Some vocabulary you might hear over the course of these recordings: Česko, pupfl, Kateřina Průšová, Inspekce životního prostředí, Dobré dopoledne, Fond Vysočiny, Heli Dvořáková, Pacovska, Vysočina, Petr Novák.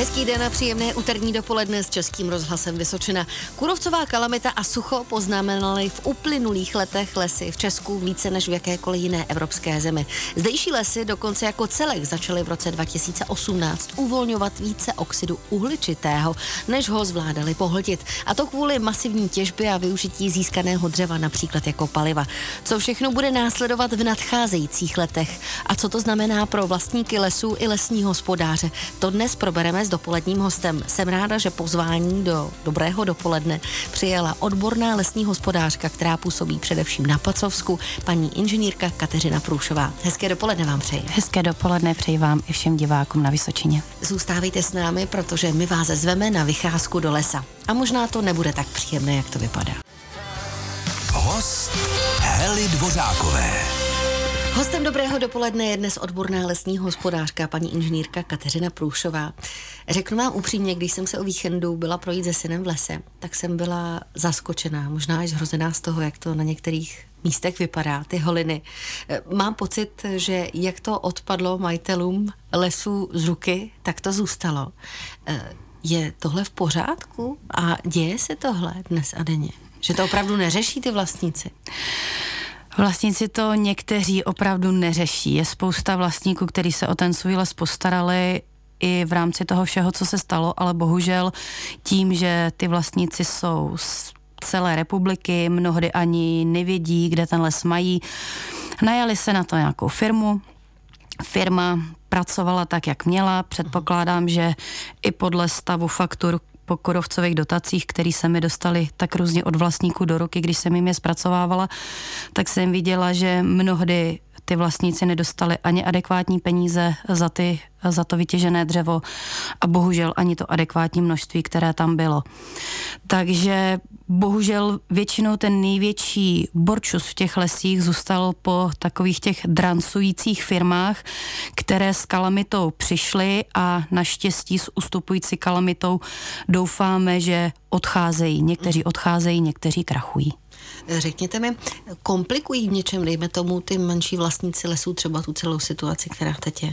Hezký den a příjemné úterní dopoledne s Českým rozhlasem Vysočina. Kůrovcová kalamita a sucho poznamenaly v uplynulých letech lesy v Česku více než v jakékoliv jiné evropské zemi. Zdejší lesy dokonce jako celek začaly v roce 2018 uvolňovat více oxidu uhličitého, než ho zvládali pohltit. A to kvůli masivní těžbě a využití získaného dřeva například jako paliva. Co všechno bude následovat v nadcházejících letech a co to znamená pro vlastníky lesů i lesní hospodáře, to dnes probereme s dopoledním hostem. Jsem ráda, že pozvání do Dobrého dopoledne přijela odborná lesní hospodářka, která působí především na Pacovsku, paní inženýrka Kateřina Průšová. Hezké dopoledne vám přeji. Hezké dopoledne přeji vám i všem divákům na Vysočině. Zůstávejte s námi, protože my vás zveme na vycházku do lesa. A možná to nebude tak příjemné, jak to vypadá. Host Heli Dvořákové. Hostem Dobrého dopoledne je dnes odborná lesní hospodářka, paní inženýrka Kateřina Průšová. Řeknu vám upřímně, když jsem se o víkendu byla projít se synem v lese, tak jsem byla zaskočená, možná až zhrozená z toho, jak to na některých místech vypadá, ty holiny. Mám pocit, že jak to odpadlo majitelům lesů z ruky, tak to zůstalo. Je tohle v pořádku? A děje se tohle dnes a denně? Že to opravdu neřeší ty vlastníci? Vlastníci to někteří opravdu neřeší. Je spousta vlastníků, kteří se o ten svůj les postarali i v rámci toho všeho, co se stalo, ale bohužel tím, že ty vlastníci jsou z celé republiky, mnohdy ani nevědí, kde ten les mají. Najali se na to nějakou firmu. Firma pracovala tak, jak měla. Předpokládám, že i podle stavu faktur po kůrovcových dotacích, které se mi dostaly tak různě od vlastníků do ruky, když jsem jim je zpracovávala, tak jsem viděla, že mnohdy ty vlastníci nedostali ani adekvátní peníze za to vytěžené dřevo a bohužel ani to adekvátní množství, které tam bylo. Takže bohužel většinou ten největší borčus v těch lesích zůstal po takových těch drancujících firmách, které s kalamitou přišly a naštěstí s ustupující kalamitou doufáme, že odcházejí. Někteří odcházejí, někteří krachují. Řekněte mi, komplikují v něčem, dejme tomu, ty menší vlastníci lesů třeba tu celou situaci, která teď je?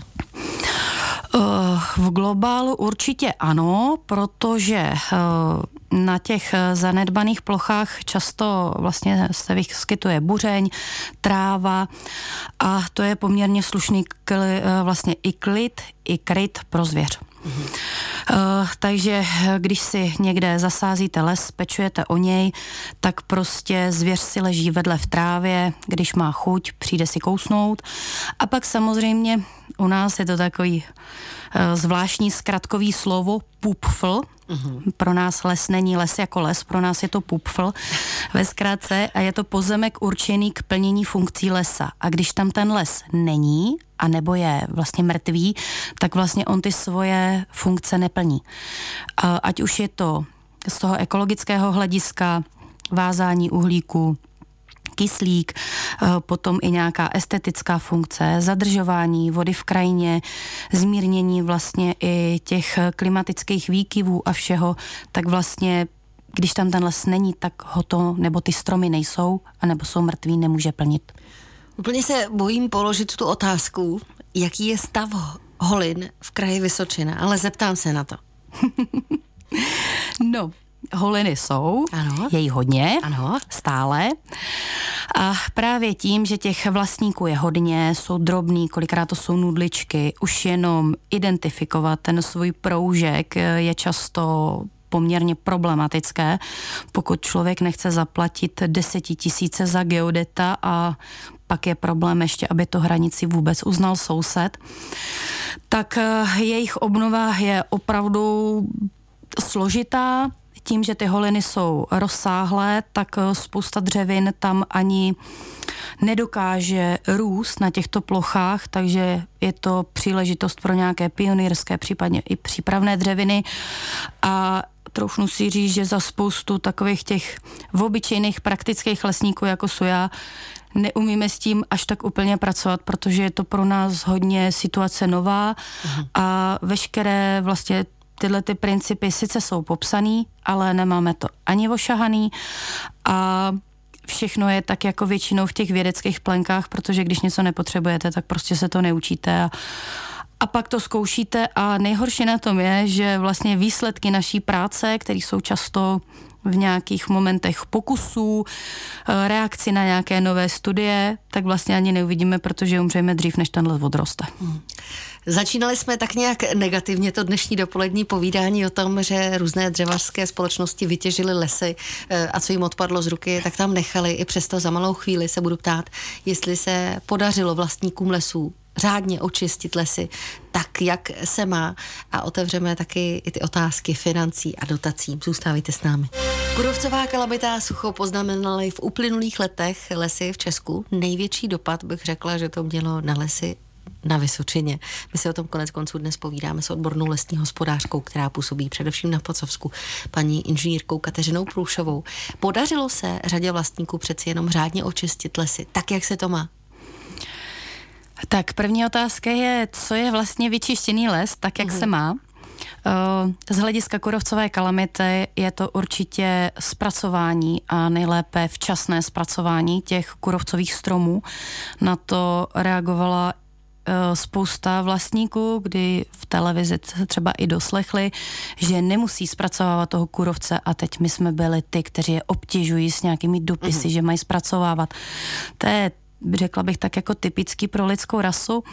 V globálu určitě ano, protože na těch zanedbaných plochách často vlastně se vyskytuje buřeň, tráva a to je poměrně slušný vlastně i klid, i kryt pro zvěř. Takže když si někde zasázíte les, pečujete o něj, tak prostě zvěř si leží vedle v trávě, když má chuť, přijde si kousnout. A pak samozřejmě u nás je to takový zvláštní zkratkový slovo pupfl. Pro nás les není les jako les, pro nás je to pupfl ve zkratce a je to pozemek určený k plnění funkcí lesa. A když tam ten les není, a nebo je vlastně mrtvý, tak vlastně on ty svoje funkce neplní. Ať už je to z toho ekologického hlediska, vázání uhlíku, kyslík, potom i nějaká estetická funkce, zadržování vody v krajině, zmírnění vlastně i těch klimatických výkyvů a všeho, tak vlastně když tam ten les není, tak ho to, nebo ty stromy nejsou, anebo jsou mrtví, nemůže plnit. Úplně se bojím položit tu otázku, jaký je stav holin v kraji Vysočina, ale zeptám se na to. No, holiny jsou, ano. Je jí hodně, ano. Stále. A právě tím, že těch vlastníků je hodně, jsou drobný, kolikrát to jsou nudličky, už jenom identifikovat ten svůj proužek je často poměrně problematické, pokud člověk nechce zaplatit 10 000 za geodeta a pak je problém ještě, aby to hranici vůbec uznal soused, tak jejich obnova je opravdu složitá. Tím, že ty holiny jsou rozsáhlé, tak spousta dřevin tam ani nedokáže růst na těchto plochách, takže je to příležitost pro nějaké pionýrské, případně i přípravné dřeviny a troufnu si říct, že za spoustu takových těch obyčejných praktických lesníků, jako jsou já, neumíme s tím až tak úplně pracovat, protože je to pro nás hodně situace nová a veškeré vlastně tyhle ty principy sice jsou popsaný, ale nemáme to ani ošahaný a všechno je tak jako většinou v těch vědeckých plenkách, protože když něco nepotřebujete, tak prostě se to neučíte A pak to zkoušíte a nejhorší na tom je, že vlastně výsledky naší práce, které jsou často v nějakých momentech pokusů, reakci na nějaké nové studie, tak vlastně ani neuvidíme, protože umřeme dřív, než tenhle odroste. Začínali jsme tak nějak negativně to dnešní dopolední povídání o tom, že různé dřevařské společnosti vytěžily lesy a co jim odpadlo z ruky, tak tam nechali. I přesto za malou chvíli se budu ptát, jestli se podařilo vlastníkům lesů řádně očistit lesy tak, jak se má, a otevřeme taky i ty otázky financí a dotací. Zůstávejte s námi. Kůrovcová kalamita a sucho poznamenaly v uplynulých letech lesy v Česku. Největší dopad bych řekla, že to mělo na lesy na Vysočině. My se o tom konec konců dnes povídáme s odbornou lesní hospodářkou, která působí především na Pacovsku, paní inženýrkou Kateřinou Průšovou. Podařilo se řadě vlastníků přeci jenom řádně očistit lesy tak, jak se to má? Tak první otázka je, co je vlastně vyčištěný les, tak jak se má. Z hlediska kůrovcové kalamity je to určitě zpracování a nejlépe včasné zpracování těch kůrovcových stromů. Na to reagovala spousta vlastníků, kdy v televizi třeba i doslechli, že nemusí zpracovávat toho kůrovce, a teď my jsme byli ty, kteří je obtěžují s nějakými dopisy, že mají zpracovávat. To je, řekla bych, tak jako typický pro lidskou rasu,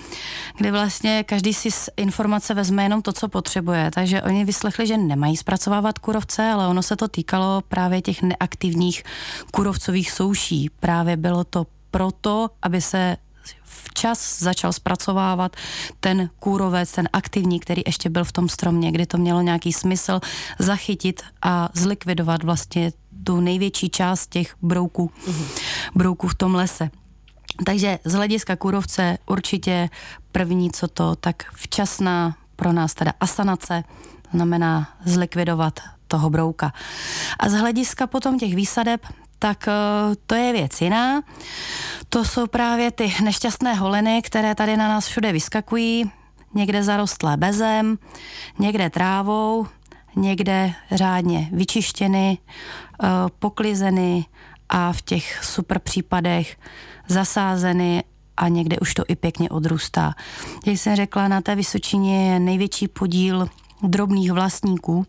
kdy vlastně každý si z informace vezme jenom to, co potřebuje. Takže oni vyslechli, že nemají zpracovávat kůrovce, ale ono se to týkalo právě těch neaktivních kůrovcových souší. Právě bylo to proto, aby se včas začal zpracovávat ten kůrovec, ten aktivní, který ještě byl v tom stromě, kdy to mělo nějaký smysl zachytit a zlikvidovat vlastně tu největší část těch brouků v tom lese. Takže z hlediska kůrovce určitě první, co to, tak včasná pro nás teda asanace, znamená zlikvidovat toho brouka. A z hlediska potom těch výsadeb, tak to je věc jiná. To jsou právě ty nešťastné holiny, které tady na nás všude vyskakují, někde zarostlé bezem, někde trávou, někde řádně vyčištěny, poklizeny a v těch super případech zasázeny a někde už to i pěkně odrůstá. Jak jsem řekla, na té Vysočině je největší podíl drobných vlastníků,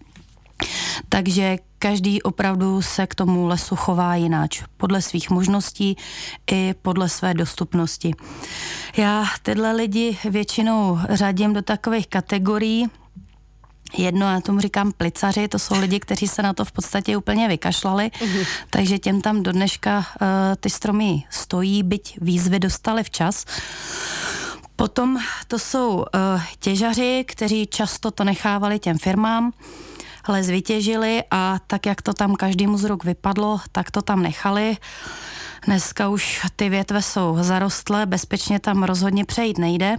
takže každý opravdu se k tomu lesu chová jináč, podle svých možností i podle své dostupnosti. Já tyhle lidi většinou řadím do takových kategorií. Jedno, já tomu říkám plicaři, to jsou lidi, kteří se na to v podstatě úplně vykašlali, takže těm tam do dneška ty stromy stojí, byť výzvy dostali včas. Potom to jsou těžaři, kteří často to nechávali těm firmám, les vytěžili a tak, jak to tam každému z ruk vypadlo, tak to tam nechali. Dneska už ty větve jsou zarostlé, bezpečně tam rozhodně přejít nejde.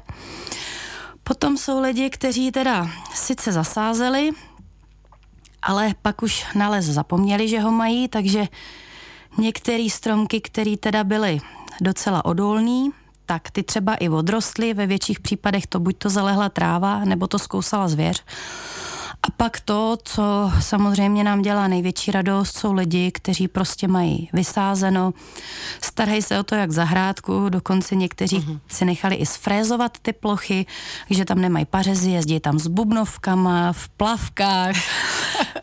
Potom jsou lidi, kteří teda sice zasázeli, ale pak už na les zapomněli, že ho mají, takže některé stromky, které teda byly docela odolný, tak ty třeba i odrostly, ve větších případech to buď to zalehla tráva, nebo to zkousala zvěř. A pak to, co samozřejmě nám dělá největší radost, jsou lidi, kteří prostě mají vysázeno, starají se o to jak zahrádku, dokonce někteří si nechali i sfrézovat ty plochy, že tam nemají pařezy, jezdí tam s bubnovkama, v plavkách,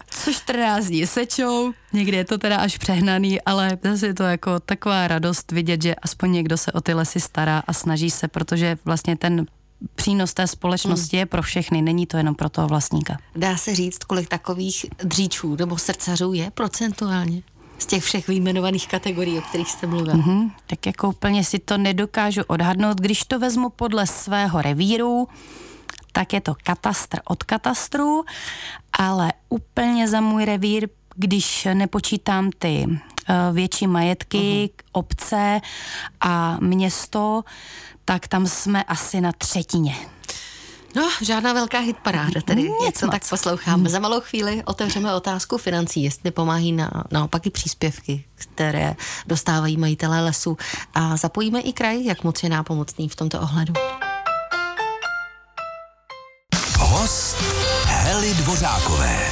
co 14 dní sečou, někdy je to teda až přehnaný, ale zase je to jako taková radost vidět, že aspoň někdo se o ty lesy stará a snaží se, protože vlastně ten přínos té společnosti je pro všechny, není to jenom pro toho vlastníka. Dá se říct, kolik takových dříčů nebo srdcařů je procentuálně z těch všech vyjmenovaných kategorií, o kterých jste mluvila? Tak jako úplně si to nedokážu odhadnout. Když to vezmu podle svého revíru, tak je to katastr od katastru, ale úplně za můj revír, když nepočítám ty větší majetky, obce a město, tak tam jsme asi na třetině. No, žádná velká hitparáda, tedy něco tak posloucháme. Za malou chvíli otevřeme otázku financí, jestli pomáhají naopak i příspěvky, které dostávají majitelé lesů. A zapojíme i kraj, jak moc je nápomocný v tomto ohledu. Host Heli Dvořákové.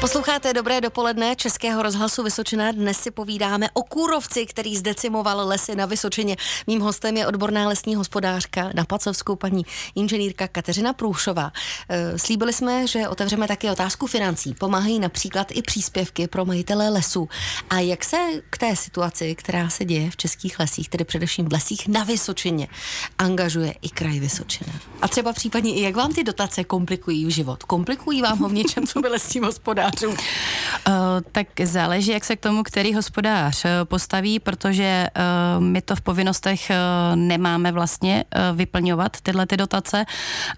Posloucháte Dobré dopoledne Českého rozhlasu Vysočina. Dnes si povídáme o kůrovci, který zdecimoval lesy na Vysočině. Mým hostem je odborná lesní hospodářka na Pacovsku, paní inženýrka Kateřina Průšová. Slíbili jsme, že otevřeme také otázku financí. Pomáhají například i příspěvky pro majitele lesů. A jak se k té situaci, která se děje v českých lesích, tedy především v lesích na Vysočině, angažuje i kraj Vysočina? A třeba případně i jak vám ty dotace komplikují v život? Komplikují vám ho v něčem, co by lesním hospodářům? Tak záleží, jak se k tomu který hospodář postaví, protože my to v povinnostech nemáme vlastně vyplňovat tyhle ty dotace,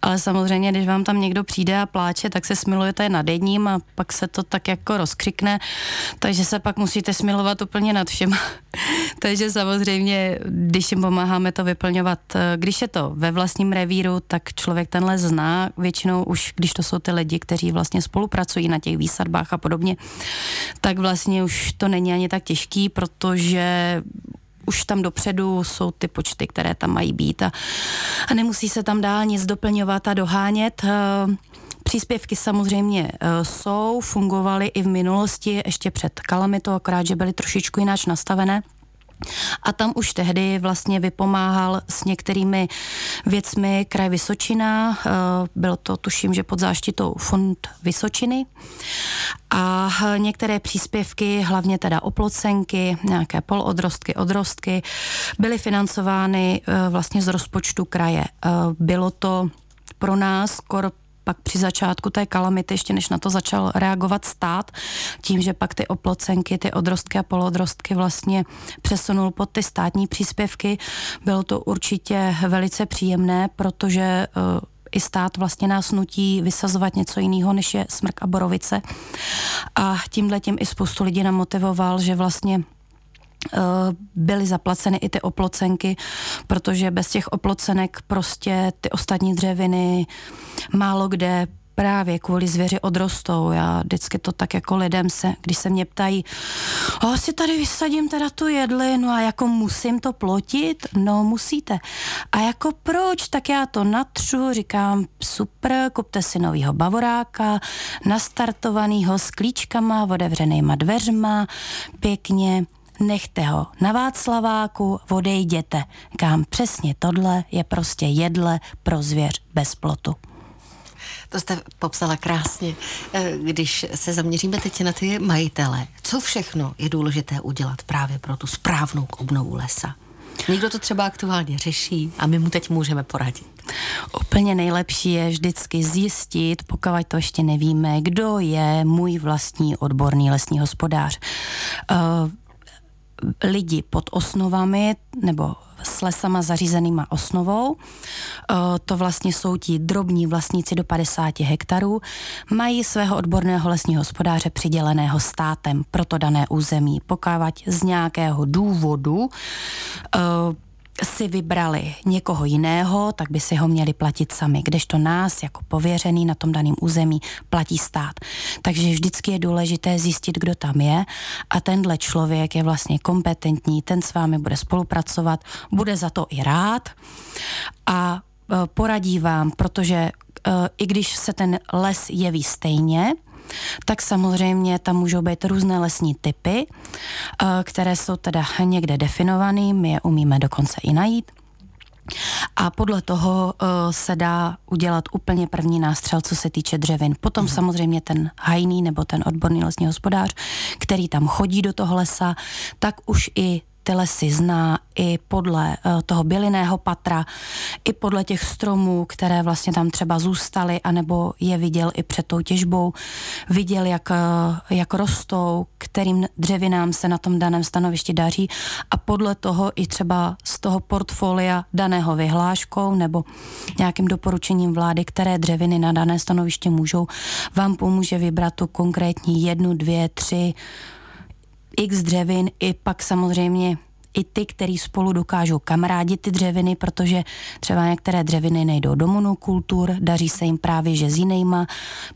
ale samozřejmě, když vám tam někdo přijde a pláče, tak se smilujete nad jedním a pak se to tak jako rozkřikne, takže se pak musíte smilovat úplně nad všema. Takže samozřejmě, když jim pomáháme to vyplňovat, když je to ve vlastním revíru, tak člověk tenhle zná většinou už, když to jsou ty lidi, kteří vlastně spolupracují na těch výsadbách a podobně, tak vlastně už to není ani tak těžký, protože už tam dopředu jsou ty počty, které tam mají být a nemusí se tam dál nic doplňovat a dohánět. Příspěvky samozřejmě jsou, fungovaly i v minulosti, ještě před kalamitou, akorát, že byly trošičku jináč nastavené. A tam už tehdy vlastně vypomáhal s některými věcmi kraj Vysočina, bylo to tuším, že pod záštitou Fond Vysočiny a některé příspěvky, hlavně teda oplocenky, nějaké polodrostky, odrostky, byly financovány vlastně z rozpočtu kraje. Bylo to pro nás skoro pak při začátku té kalamity, ještě než na to začal reagovat stát, tím, že pak ty oplocenky, ty odrostky a polodrostky vlastně přesunul pod ty státní příspěvky, bylo to určitě velice příjemné, protože i stát vlastně nás nutí vysazovat něco jiného, než je smrk a borovice. A tímhletím i spoustu lidí namotivoval, že vlastně byly zaplaceny i ty oplocenky, protože bez těch oplocenek prostě ty ostatní dřeviny málo kde právě kvůli zvěři odrostou. Já vždycky to tak jako lidem se, když se mě ptají, si tady vysadím teda tu jedlinu a jako musím to plotit? No musíte. A jako proč? Tak já to natřu, říkám super, kupte si novýho bavoráka, nastartovanýho s klíčkama, otevřenýma dveřma, pěkně, nechte ho na Václaváku, odejděte. Kam přesně tohle je prostě jedle pro zvěř bez plotu. To jste popsala krásně. Když se zaměříme teď na ty majitele, co všechno je důležité udělat právě pro tu správnou obnovu lesa? Někdo to třeba aktuálně řeší a my mu teď můžeme poradit. Úplně nejlepší je vždycky zjistit, pokud to ještě nevíme, kdo je můj vlastní odborný lesní hospodář. Lidi pod osnovami nebo s lesama zařízenýma osnovou. To vlastně jsou ti drobní vlastníci do 50 hektarů. Mají svého odborného lesního hospodáře přiděleného státem pro to dané území. Pokud z nějakého důvodu si vybrali někoho jiného, tak by si ho měli platit sami, kdežto nás jako pověřený na tom daném území platí stát. Takže vždycky je důležité zjistit, kdo tam je a tenhle člověk je vlastně kompetentní, ten s vámi bude spolupracovat, bude za to i rád a poradí vám, protože i když se ten les jeví stejně, tak samozřejmě tam můžou být různé lesní typy, které jsou teda někde definované, my je umíme dokonce i najít. A podle toho se dá udělat úplně první nástřel, co se týče dřevin. Potom samozřejmě ten hajný nebo ten odborný lesní hospodář, který tam chodí do toho lesa, tak už i ty lesy zná i podle toho bylinného patra, i podle těch stromů, které vlastně tam třeba zůstaly, anebo je viděl i před tou těžbou, viděl, jak rostou, kterým dřevinám se na tom daném stanovišti daří a podle toho i třeba z toho portfolia daného vyhláškou nebo nějakým doporučením vlády, které dřeviny na dané stanoviště můžou, vám pomůže vybrat tu konkrétní 1, 2, 3 x dřevin, i pak samozřejmě i ty, který spolu dokážou kamarádit ty dřeviny, protože třeba některé dřeviny nejdou do monokultur, daří se jim právě že s jinýma,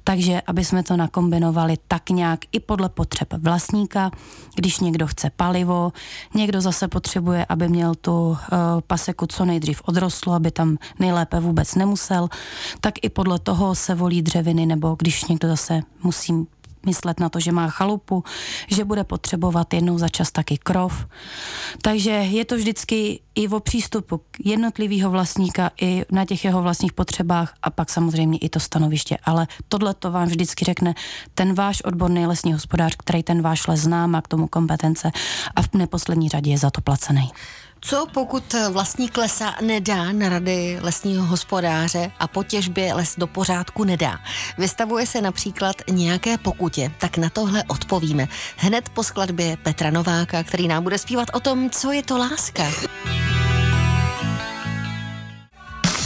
takže aby jsme to nakombinovali tak nějak i podle potřeb vlastníka, když někdo chce palivo, někdo zase potřebuje, aby měl tu paseku co nejdřív odrostlo, aby tam nejlépe vůbec nemusel, tak i podle toho se volí dřeviny, nebo když někdo zase musí myslet na to, že má chalupu, že bude potřebovat jednou za čas taky krov. Takže je to vždycky i o přístupu jednotlivého vlastníka, i na těch jeho vlastních potřebách a pak samozřejmě i to stanoviště. Ale tohle to vám vždycky řekne ten váš odborný lesní hospodář, který ten váš les zná, má k tomu kompetence a v neposlední řadě je za to placený. Co pokud vlastník lesa nedá na rady lesního hospodáře a po těžbě les do pořádku nedá? Vystavuje se například nějaké pokutě, tak na tohle odpovíme hned po skladbě Petra Nováka, který nám bude zpívat o tom, co je to láska.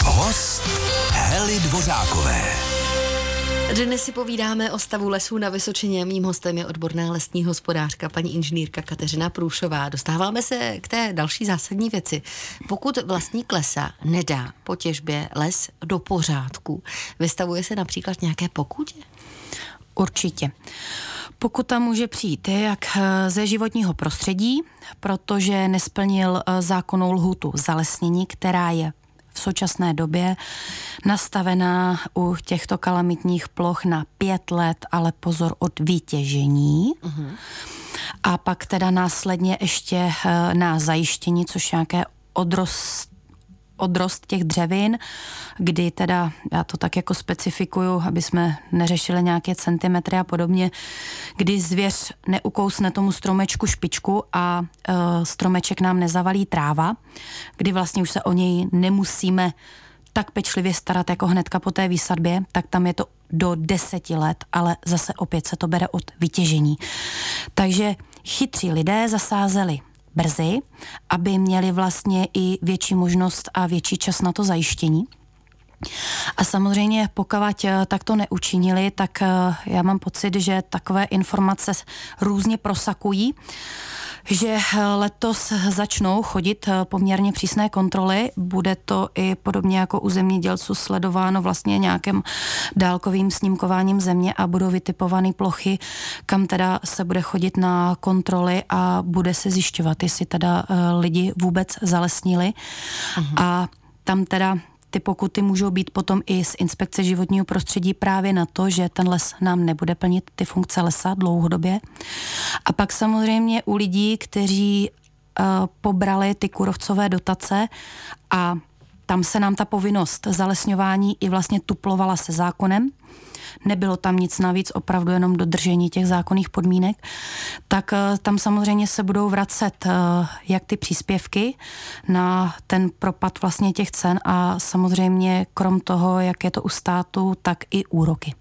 Host Heli Dvořákové. Dnes si povídáme o stavu lesů na Vysočině. Mým hostem je odborná lesní hospodářka, paní inženýrka Kateřina Průšová. Dostáváme se k té další zásadní věci. Pokud vlastník lesa nedá po těžbě les do pořádku, vystavuje se například nějaké pokutě? Určitě. Pokuta může přijít jak ze životního prostředí, protože nesplnil zákonnou lhůtu zalesnění, která je v současné době nastavená u těchto kalamitních ploch na 5 let, ale pozor, od vytěžení. Uh-huh. A pak teda následně ještě na zajištění, což nějaké odrost těch dřevin, kdy teda, já to tak jako specifikuju, aby jsme neřešili nějaké centimetry a podobně, kdy zvěř neukousne tomu stromečku špičku a stromeček nám nezavalí tráva, kdy vlastně už se o něj nemusíme tak pečlivě starat jako hnedka po té výsadbě, tak tam je to do 10 let, ale zase opět se to bere od vytěžení. Takže chytří lidé zasázeli brzy, aby měli vlastně i větší možnost a větší čas na to zajištění. A samozřejmě pokud tak to neučinili, tak já mám pocit, že takové informace různě prosakují, že letos začnou chodit poměrně přísné kontroly. Bude to i podobně jako u zemědělců sledováno vlastně nějakým dálkovým snímkováním země a budou vytipované plochy, kam teda se bude chodit na kontroly a bude se zjišťovat, jestli teda lidi vůbec zalesnili. Aha. A tam teda ty pokuty můžou být potom i z Inspekce životního prostředí právě na to, že ten les nám nebude plnit ty funkce lesa dlouhodobě. A pak samozřejmě u lidí, kteří pobrali ty kůrovcové dotace a tam se nám ta povinnost zalesňování i vlastně tuplovala se zákonem, nebylo tam nic navíc, opravdu jenom dodržení těch zákonných podmínek, tak tam samozřejmě se budou vracet jak ty příspěvky na ten propad vlastně těch cen a samozřejmě krom toho, jak je to u státu, tak i úroky.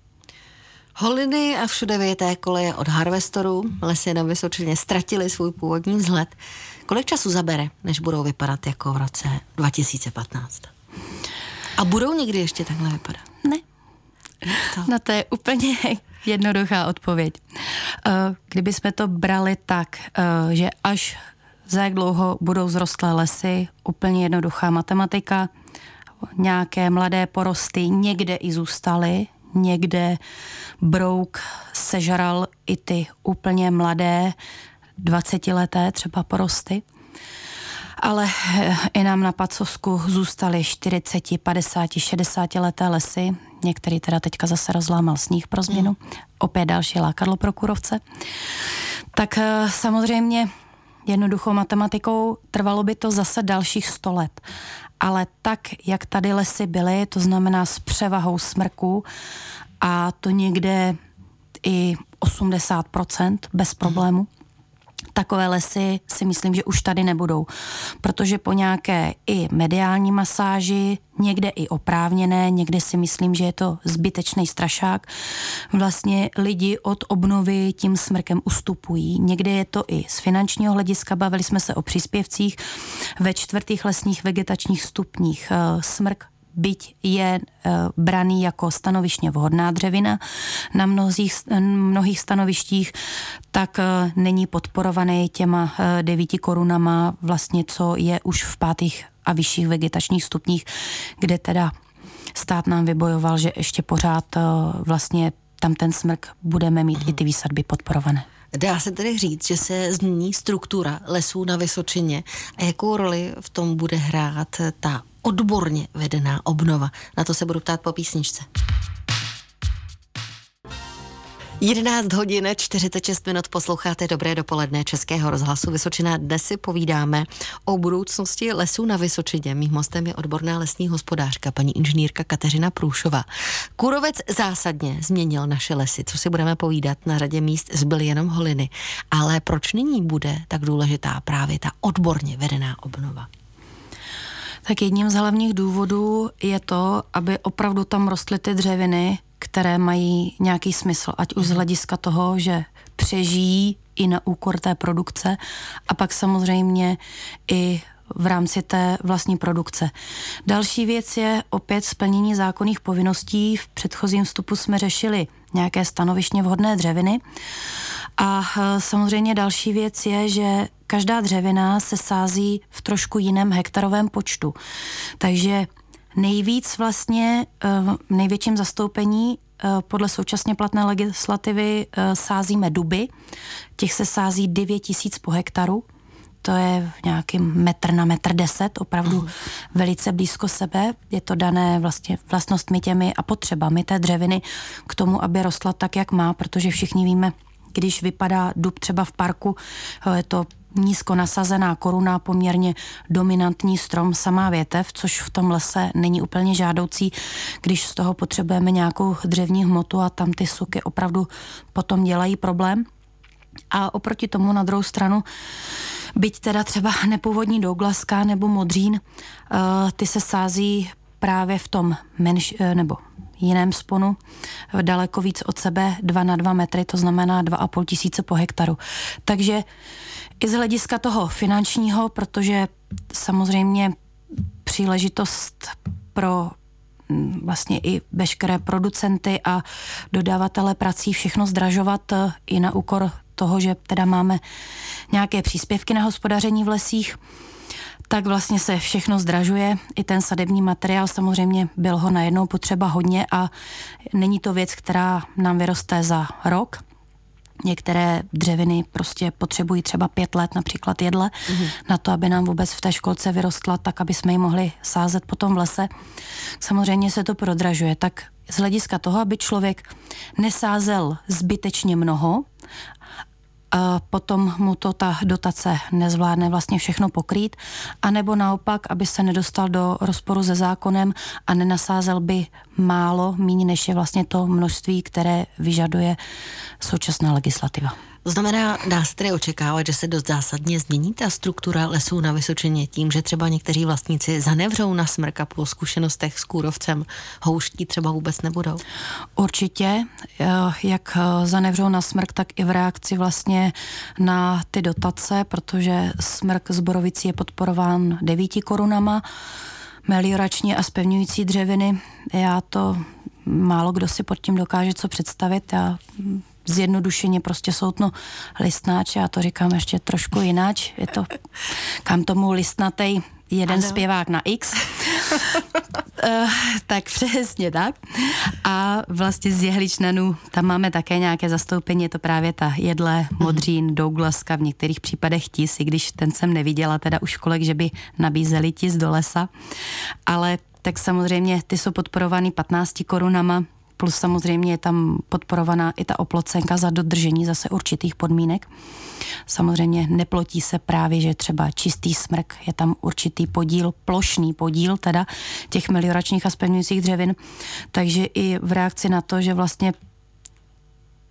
Holiny a všude vyjeté koleje od harvestorů, lesy na Vysočině ztratily svůj původní vzhled. Kolik času zabere, než budou vypadat jako v roce 2015? A budou někdy ještě takhle vypadat? Ne. No to je úplně jednoduchá odpověď. Kdyby jsme to brali tak, že až za jak dlouho budou zrostlé lesy, úplně jednoduchá matematika, nějaké mladé porosty někde i zůstaly, někde brouk sežral i ty úplně mladé 20leté třeba porosty. Ale i nám na Pacovsku zůstaly 40, 50, 60 leté lesy. Některý teda teďka zase rozlámal sníh pro změnu. Opět další lákadlo pro kůrovce. Tak samozřejmě jednoduchou matematikou trvalo by to zase dalších 100 let. Ale tak, jak tady lesy byly, to znamená s převahou smrků a to někde i 80% bez problému, takové lesy si myslím, že už tady nebudou, protože po nějaké i mediální masáži, někde i oprávněné, někde si myslím, že je to zbytečný strašák, vlastně lidi od obnovy tím smrkem ustupují. Někde je to i z finančního hlediska, bavili jsme se o příspěvcích ve 4. lesních vegetačních stupních smrk, byť je braný jako stanovišně vhodná dřevina na mnohých stanovištích, tak není podporovaný těma 9 korunama vlastně, co je už v 5. a vyšších vegetačních stupních, kde teda stát nám vybojoval, že ještě pořád vlastně tam ten smrk budeme mít i ty výsadby podporované. Dá se tedy říct, že se změní struktura lesů na Vysočině a jakou roli v tom bude hrát ta odborně vedená obnova? Na to se budu ptát po písničce. 11 hodin 46 minut posloucháte Dobré dopoledne Českého rozhlasu Vysočina. Dnes si povídáme o budoucnosti lesů na Vysočině. Mým hostem je odborná lesní hospodářka, paní inženýrka Kateřina Průšová. Kůrovec zásadně změnil naše lesy, co si budeme povídat, na řadě míst zbyly jenom holiny. Ale proč nyní bude tak důležitá právě ta odborně vedená obnova? Tak jedním z hlavních důvodů je to, aby opravdu tam rostly ty dřeviny, které mají nějaký smysl, ať už z hlediska toho, že přežijí i na úkor té produkce a pak samozřejmě i v rámci té vlastní produkce. Další věc je opět splnění zákonných povinností. V předchozím vstupu jsme řešili nějaké stanovišně vhodné dřeviny a samozřejmě další věc je, že každá dřevina se sází v trošku jiném hektarovém počtu. Takže nejvíc vlastně, v největším zastoupení podle současně platné legislativy sázíme duby. Těch se sází 9 000 po hektaru. To je nějakým 1 na 1,10 m, opravdu velice blízko sebe. Je to dané vlastně vlastnostmi těmi a potřebami té dřeviny k tomu, aby rostla tak, jak má, protože všichni víme, když vypadá dub třeba v parku, je to nízko nasazená koruna, poměrně dominantní strom, samá větev, což v tom lese není úplně žádoucí, když z toho potřebujeme nějakou dřevní hmotu a tam ty suky opravdu potom dělají problém. A oproti tomu na druhou stranu, byť teda třeba nepůvodní douglaska nebo modřín, ty se sází právě v tom jiném sponu, daleko víc od sebe, 2 na 2 metry, to znamená 2 500 po hektaru. Takže i z hlediska toho finančního, protože samozřejmě příležitost pro vlastně i veškeré producenty a dodavatele prací všechno zdražovat i na úkor toho, že teda máme nějaké příspěvky na hospodaření v lesích, tak vlastně se všechno zdražuje. I ten sadební materiál, samozřejmě byl ho najednou potřeba hodně a není to věc, která nám vyroste za rok. Některé dřeviny prostě potřebují třeba 5 let, například jedle, na to, aby nám vůbec v té školce vyrostla, tak aby jsme ji mohli sázet potom v lese. Samozřejmě se to prodražuje. Tak z hlediska toho, aby člověk nesázel zbytečně mnoho, a potom mu to ta dotace nezvládne vlastně všechno pokrýt, anebo naopak, aby se nedostal do rozporu se zákonem a nenasázel by méně, než je vlastně to množství, které vyžaduje současná legislativa. To znamená, dá se tedy očekávat, že se dost zásadně změní ta struktura lesů na Vysočině tím, že třeba někteří vlastníci zanevřou na smrk a po zkušenostech s kůrovcem houští třeba vůbec nebudou? Určitě, jak zanevřou na smrk, tak i v reakci vlastně na ty dotace, protože smrk z borovicí je podporován 9 korunama, meliorační a zpevňující dřeviny. Málo kdo si pod tím dokáže co představit. Zjednodušeně prostě soutno listnáče, já to říkám ještě trošku jináč, je to kam tomu listnatej jeden zpěvák na X. Tak přesně tak. A vlastně z jehličnanů tam máme také nějaké zastoupení, je to právě ta jedle, modřín, douglaska, v některých případech tis, i když ten jsem neviděla teda už kolik, že by nabízeli tis do lesa. Ale tak samozřejmě ty jsou podporovaný 15 korunama, plus samozřejmě je tam podporovaná i ta oplocenka za dodržení zase určitých podmínek. Samozřejmě neplotí se právě, že třeba čistý smrk, je tam určitý podíl, plošný podíl teda těch melioračních a zpevňujících dřevin. Takže i v reakci na to, že vlastně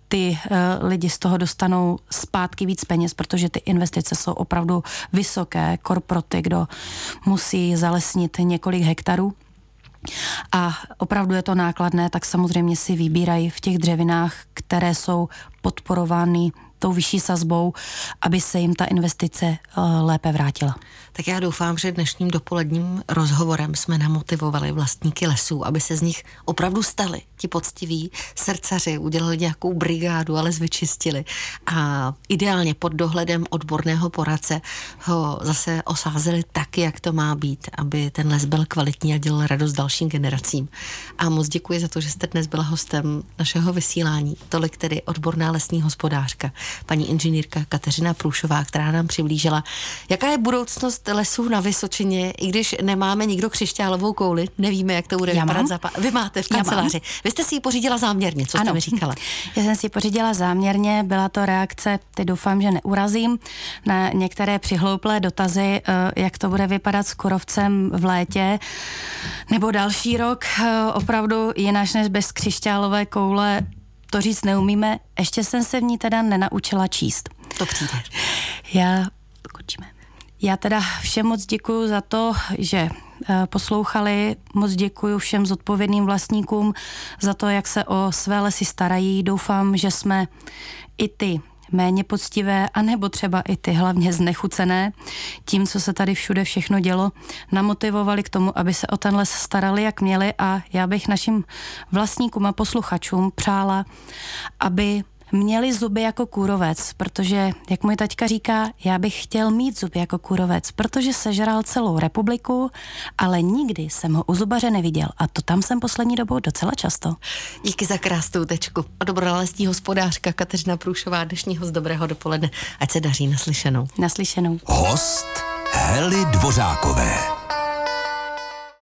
ty lidi z toho dostanou zpátky víc peněz, protože ty investice jsou opravdu vysoké, kor pro ty, kdo musí zalesnit několik hektarů. A opravdu je to nákladné, tak samozřejmě si vybírají v těch dřevinách, které jsou podporovány tou vyšší sazbou, aby se jim ta investice lépe vrátila. Tak já doufám, že dnešním dopoledním rozhovorem jsme namotivovali vlastníky lesů, aby se z nich opravdu stali ti poctiví srdcaři, udělali nějakou brigádu, ale vyčistili a ideálně pod dohledem odborného poradce ho zase osázeli tak, jak to má být, aby ten les byl kvalitní a dělal radost dalším generacím. A moc děkuji za to, že jste dnes byla hostem našeho vysílání. Tolik tedy odborná lesní hospodářka. paní inženýrka Kateřina Průšová, která nám přiblížila, jaká je budoucnost lesů na Vysočině, i když nemáme nikdo křišťálovou kouli, nevíme, jak to bude vypadat. Vy máte v kanceláři. Vy jste si ji pořídila záměrně, co jste mi říkala? Já jsem si ji pořídila záměrně, byla to reakce, teď doufám, že neurazím, na některé přihlouplé dotazy, jak to bude vypadat s kůrovcem v létě, nebo další rok, opravdu jinak než bez křišťálové koule, to říct neumíme. Ještě jsem se v ní teda nenaučila číst. To přijde. Já teda všem moc děkuju za to, že poslouchali, moc děkuju všem zodpovědným vlastníkům za to, jak se o své lesy starají. Doufám, že jsme i ty méně poctivé, anebo třeba i ty hlavně znechucené tím, co se tady všude všechno dělo, namotivovali k tomu, aby se o ten les starali, jak měli, a já bych našim vlastníkům a posluchačům přála, aby měli zuby jako kůrovec, protože, jak můj taťka říká, já bych chtěl mít zuby jako kůrovec, protože sežral celou republiku, ale nikdy jsem ho u zubaře neviděl, a to tam jsem poslední dobou docela často. Díky za krásnou tečku. A dobrolesní hospodářka Kateřina Průšová, dnešní host Dobrého dopoledne. Ať se daří. Naslyšenou. Host Heli Dvořákové.